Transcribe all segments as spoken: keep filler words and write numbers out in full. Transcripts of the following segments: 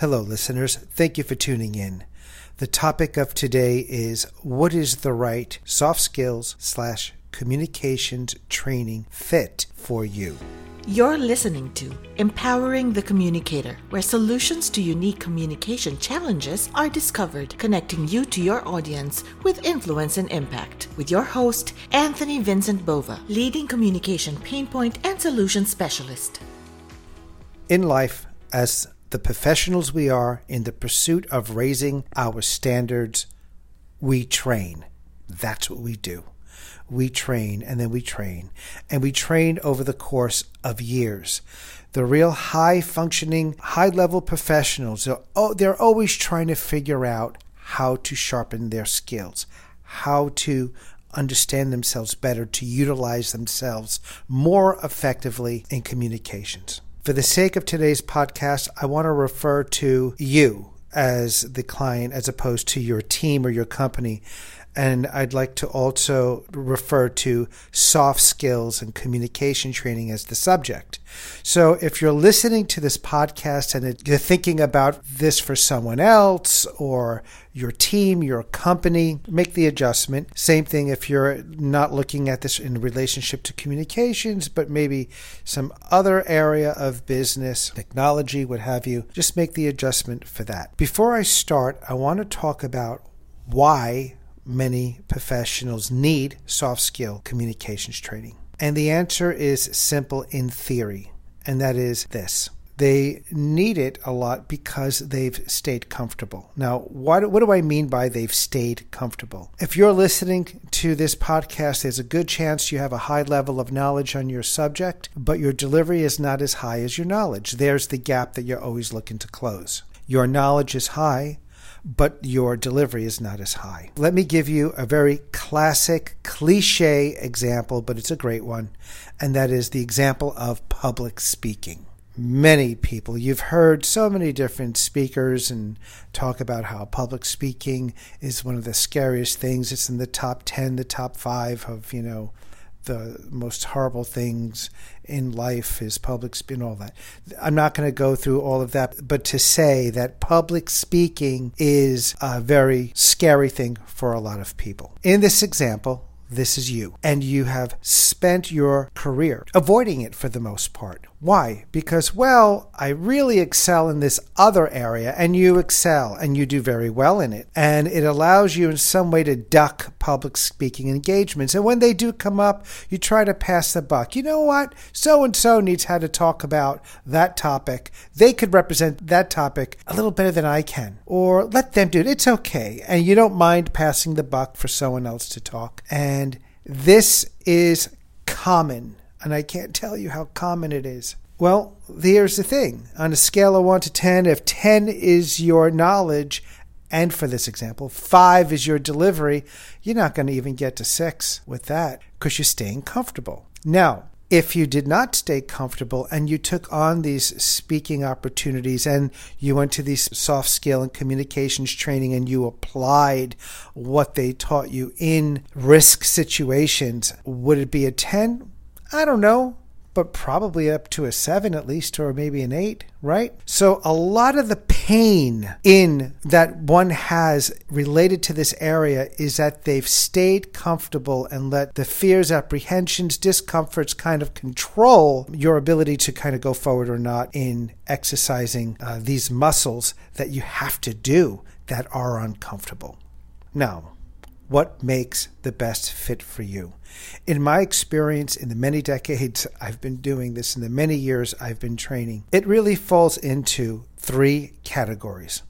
Hello, listeners. Thank you for tuning in. The topic of today is, what is the right soft skills slash communications training fit for you? You're listening to Empowering the Communicator, where solutions to unique communication challenges are discovered, connecting you to your audience with influence and impact. With your host, Anthony Vincent Bova, leading communication pain point and solution specialist. In life, as the professionals we are in the pursuit of raising our standards, we train. That's what we do. We train and then we train. And we train over the course of years. The real high-functioning, high-level professionals, they're, oh, they're always trying to figure out how to sharpen their skills, how to understand themselves better, to utilize themselves more effectively in communications. For the sake of today's podcast, I want to refer to you as the client as opposed to your team or your company. And I'd like to also refer to soft skills and communication training as the subject. So if you're listening to this podcast and you're thinking about this for someone else or your team, your company, make the adjustment. Same thing if you're not looking at this in relationship to communications, but maybe some other area of business, technology, what have you. Just make the adjustment for that. Before I start, I want to talk about why many professionals need soft skill communications training. And the answer is simple in theory, and that is this. They need it a lot because they've stayed comfortable. Now, what, what do I mean by they've stayed comfortable? If you're listening to this podcast, there's a good chance you have a high level of knowledge on your subject, but your delivery is not as high as your knowledge. There's the gap that you're always looking to close. Your knowledge is high, but your delivery is not as high. Let me give you a very classic, cliche example, but it's a great one, and that is the example of public speaking. Many people, you've heard so many different speakers and talk about how public speaking is one of the scariest things. It's in the top ten, the top five of, you know, the most horrible things in life is public speaking, all that. I'm not going to go through all of that, but to say that public speaking is a very scary thing for a lot of people. In this example, this is you, and you have spent your career avoiding it for the most part. Why? Because, well, I really excel in this other area, and you excel, and you do very well in it. And it allows you in some way to duck public speaking engagements. And when they do come up, you try to pass the buck. You know what? So-and-so needs how to talk about that topic. They could represent that topic a little better than I can. Or let them do it. It's okay. And you don't mind passing the buck for someone else to talk. And And this is common, and I can't tell you how common it is. Well, here's the thing. On a scale of one to ten, if ten is your knowledge, and for this example, five is your delivery, you're not going to even get to six with that because you're staying comfortable. Now, if you did not stay comfortable and you took on these speaking opportunities and you went to these soft skill and communications training and you applied what they taught you in risk situations, would it be a ten? I don't know, but probably up to a seven at least, or maybe an eight, right? So a lot of the pain in that one has related to this area is that they've stayed comfortable and let the fears, apprehensions, discomforts kind of control your ability to kind of go forward or not in exercising uh, these muscles that you have to do that are uncomfortable. Now, what makes the best fit for you? In my experience, in the many decades I've been doing this, in the many years I've been training, it really falls into three categories.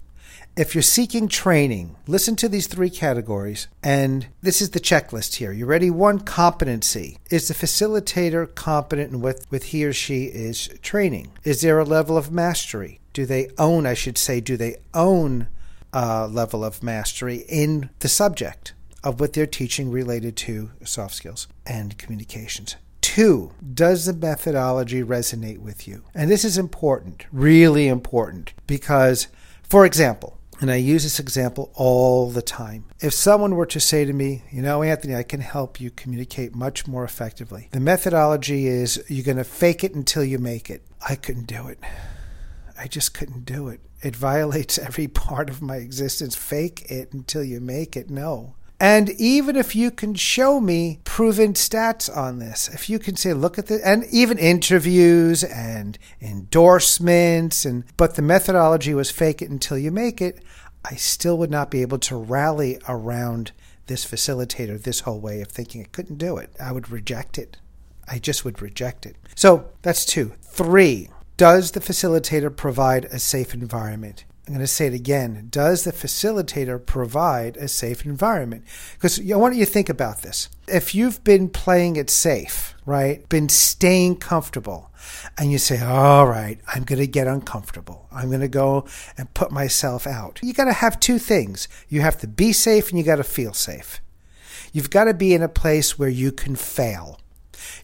If you're seeking training, listen to these three categories, and this is the checklist here. You ready? One, competency. Is the facilitator competent in what with he or she is training? Is there a level of mastery? Do they own, I should say, do they own a level of mastery in the subject of what they're teaching related to soft skills and communications? Two, does the methodology resonate with you? And this is important, really important, because, for example, and I use this example all the time, if someone were to say to me, you know, Anthony, I can help you communicate much more effectively. The methodology is you're going to fake it until you make it. I couldn't do it. I just couldn't do it. It violates every part of my existence. Fake it until you make it. No. And even if you can show me proven stats on this, if you can say, look at this, and even interviews and endorsements, and but the methodology was fake it until you make it, I still would not be able to rally around this facilitator, this whole way of thinking. I couldn't do it. I would reject it. I just would reject it. So that's two. Three, does the facilitator provide a safe environment? I'm going to say it again. Does the facilitator provide a safe environment? Because I want you to think about this. If you've been playing it safe, right, been staying comfortable, and you say, all right, I'm going to get uncomfortable. I'm going to go and put myself out. You got to have two things. You have to be safe and you got to feel safe. You've got to be in a place where you can fail.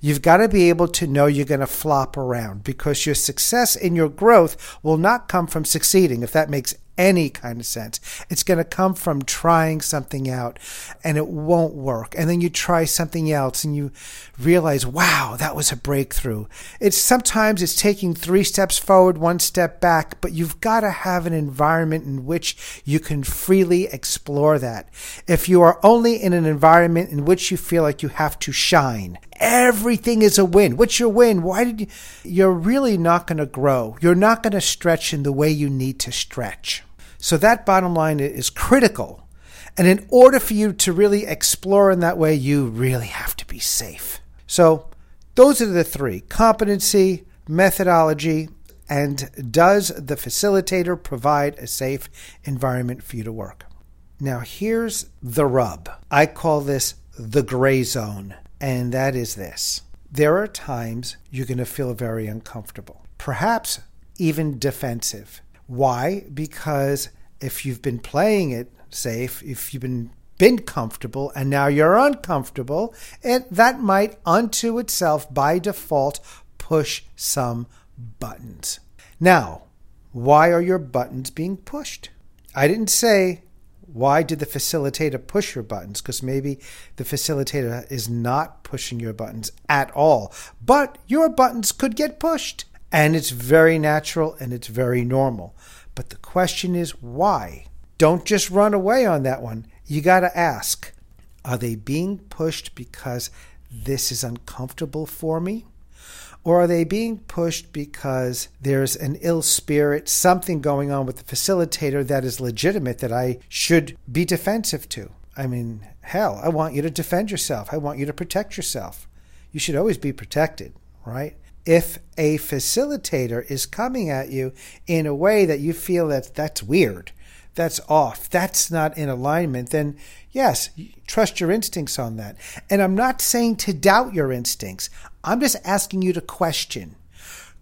You've got to be able to know you're going to flop around, because your success and your growth will not come from succeeding, if that makes any kind of sense. It's going to come from trying something out and it won't work. And then you try something else and you realize, wow, that was a breakthrough. It's sometimes it's taking three steps forward, one step back, but you've got to have an environment in which you can freely explore that. If you are only in an environment in which you feel like you have to shine, everything is a win. What's your win? Why did you? You're really not going to grow. You're not going to stretch in the way you need to stretch. So that bottom line is critical. And in order for you to really explore in that way, you really have to be safe. So those are the three: competency, methodology, and does the facilitator provide a safe environment for you to work? Now here's the rub. I call this the gray zone. And that is this. There are times you're going to feel very uncomfortable, perhaps even defensive. Why? Because if you've been playing it safe, if you've been, been comfortable and now you're uncomfortable, it, that might unto itself by default push some buttons. Now, why are your buttons being pushed? I didn't say, why did the facilitator push your buttons? Because maybe the facilitator is not pushing your buttons at all. But your buttons could get pushed. And it's very natural and it's very normal. But the question is why? Don't just run away on that one. You got to ask, are they being pushed because this is uncomfortable for me? Or are they being pushed because there's an ill spirit, something going on with the facilitator that is legitimate that I should be defensive to? I mean, hell, I want you to defend yourself. I want you to protect yourself. You should always be protected, right? If a facilitator is coming at you in a way that you feel that that's weird, that's off, that's not in alignment, then yes, trust your instincts on that. And I'm not saying to doubt your instincts. I'm just asking you to question.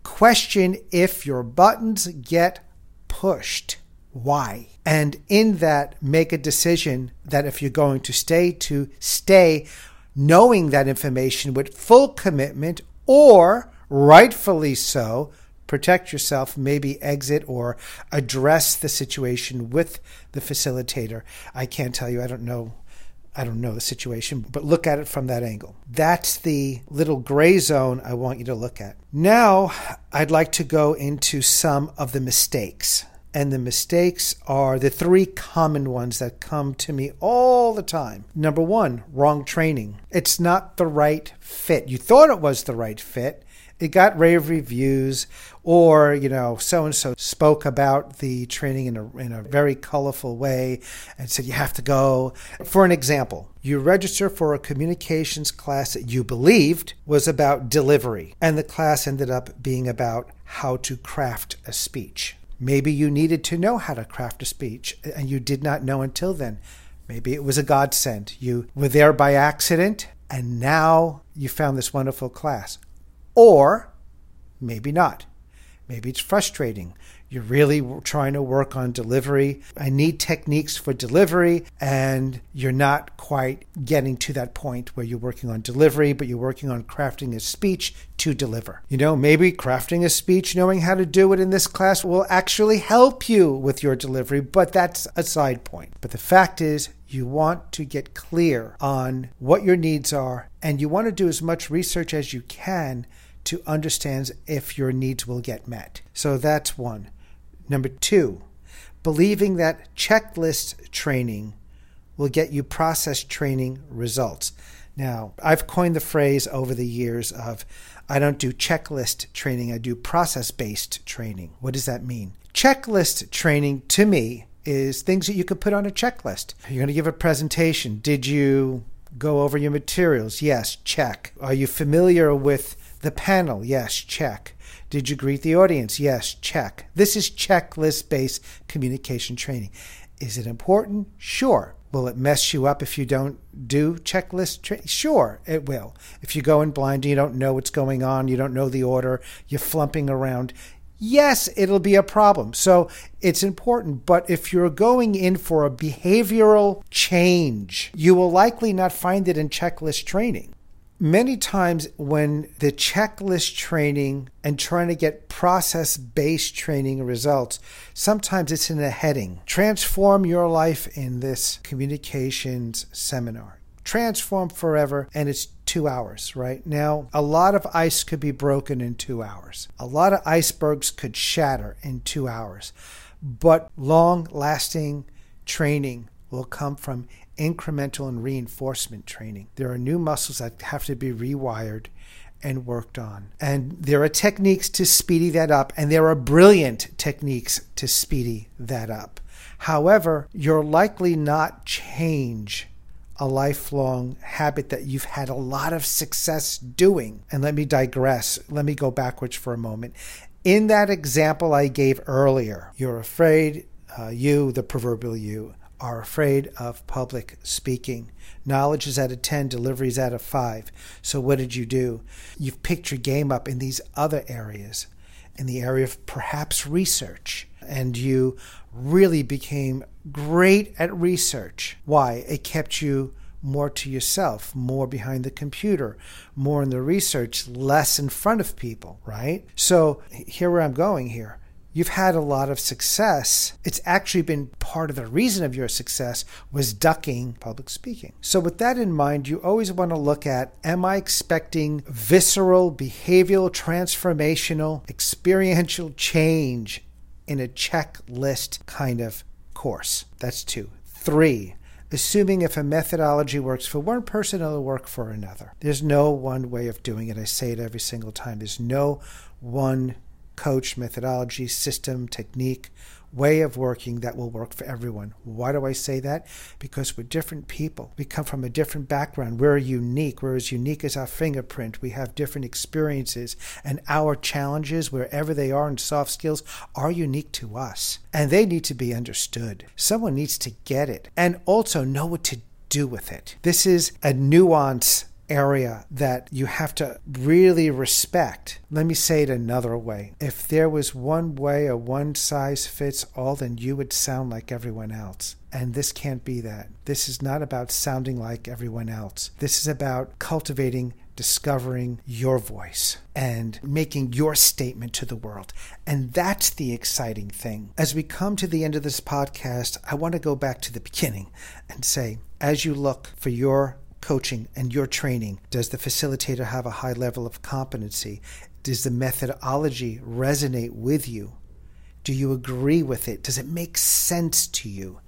Question if your buttons get pushed. Why? And in that, make a decision that if you're going to stay, to stay knowing that information with full commitment, or rightfully so, protect yourself, maybe exit or address the situation with the facilitator. I can't tell you, I don't know. I don't know the situation, but look at it from that angle. That's the little gray zone I want you to look at. Now, I'd like to go into some of the mistakes. And the mistakes are the three common ones that come to me all the time. Number one, wrong training. It's not the right fit. You thought it was the right fit. It got rave reviews, or, you know, so-and-so spoke about the training in a, in a very colorful way and said, you have to go. For an example, you register for a communications class that you believed was about delivery, and the class ended up being about how to craft a speech. Maybe you needed to know how to craft a speech, and you did not know until then. Maybe it was a godsend. You were there by accident, and now you found this wonderful class. Or maybe not. Maybe it's frustrating. You're really trying to work on delivery. I need techniques for delivery, and you're not quite getting to that point where you're working on delivery, but you're working on crafting a speech to deliver. You know, maybe crafting a speech, knowing how to do it in this class will actually help you with your delivery, but that's a side point. But the fact is, you want to get clear on what your needs are, and you want to do as much research as you can to understand if your needs will get met. So that's one. Number two, believing that checklist training will get you process training results. Now, I've coined the phrase over the years of, I don't do checklist training, I do process-based training. What does that mean? Checklist training, to me, is things that you could put on a checklist. You're going to give a presentation. Did you go over your materials? Yes, check. Are you familiar with the panel? Yes, check. Did you greet the audience? Yes, check. This is checklist-based communication training. Is it important? Sure. Will it mess you up if you don't do checklist training? Sure, it will. If you go in blind and you don't know what's going on, you don't know the order, you're flumping around, yes, it'll be a problem. So it's important, but if you're going in for a behavioral change, you will likely not find it in checklist training. Many times when the checklist training and trying to get process-based training results, sometimes it's in a heading. Transform your life in this communications seminar. Transform forever, and it's two hours, right? Now, a lot of ice could be broken in two hours. A lot of icebergs could shatter in two hours. But long-lasting training will come from incremental and reinforcement training. There are new muscles that have to be rewired and worked on. And there are techniques to speedy that up, and there are brilliant techniques to speedy that up. However, you're likely not change a lifelong habit that you've had a lot of success doing. And let me digress. Let me go backwards for a moment. In that example I gave earlier, you're afraid, uh, you, the proverbial you, are afraid of public speaking. Knowledge is out of ten, delivery is out of five. So what did you do? You've picked your game up in these other areas, in the area of perhaps research, and you really became great at research. Why? It kept you more to yourself, more behind the computer, more in the research, less in front of people, right? So here where I'm going here. You've had a lot of success. It's actually been part of the reason of your success was ducking public speaking. So with that in mind, you always want to look at, am I expecting visceral, behavioral, transformational, experiential change in a checklist kind of course? That's two. Three, assuming if a methodology works for one person, it'll work for another. There's no one way of doing it. I say it every single time. There's no one coach, methodology, system, technique, way of working that will work for everyone. Why do I say that? Because we're different people. We come from a different background. We're unique. We're as unique as our fingerprint. We have different experiences, and our challenges, wherever they are in soft skills, are unique to us, and they need to be understood. Someone needs to get it and also know what to do with it. This is a nuance area that you have to really respect. Let me say it another way. If there was one way or one size fits all, then you would sound like everyone else. And this can't be that. This is not about sounding like everyone else. This is about cultivating, discovering your voice and making your statement to the world. And that's the exciting thing. As we come to the end of this podcast, I want to go back to the beginning and say, as you look for your coaching and your training, does the facilitator have a high level of competency? Does the methodology resonate with you? Do you agree with it? Does it make sense to you?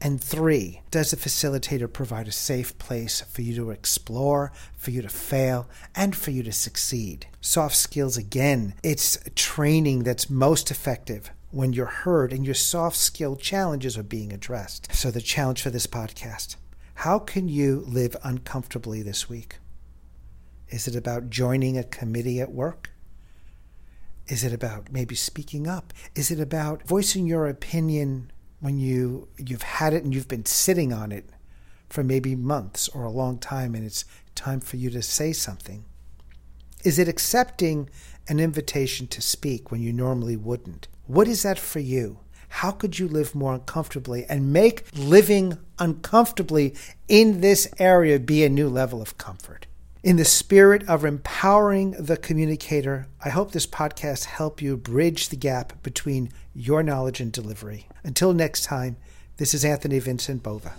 And three, does the facilitator provide a safe place for you to explore, for you to fail, and for you to succeed? Soft skills, again, it's training that's most effective when you're heard and your soft skill challenges are being addressed. So the challenge for this podcast: how can you live uncomfortably this week? Is it about joining a committee at work? Is it about maybe speaking up? Is it about voicing your opinion when you, you've had it and you've been sitting on it for maybe months or a long time and it's time for you to say something? Is it accepting an invitation to speak when you normally wouldn't? What is that for you? How could you live more uncomfortably and make living uncomfortably in this area be a new level of comfort? In the spirit of empowering the communicator, I hope this podcast helped you bridge the gap between your knowledge and delivery. Until next time, this is Anthony Vincent Bova.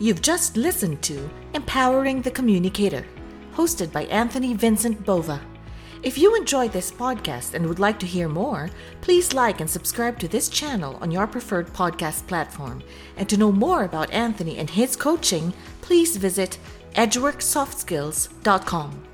You've just listened to Empowering the Communicator, hosted by Anthony Vincent Bova. If you enjoyed this podcast and would like to hear more, please like and subscribe to this channel on your preferred podcast platform. And to know more about Anthony and his coaching, please visit edgework soft skills dot com.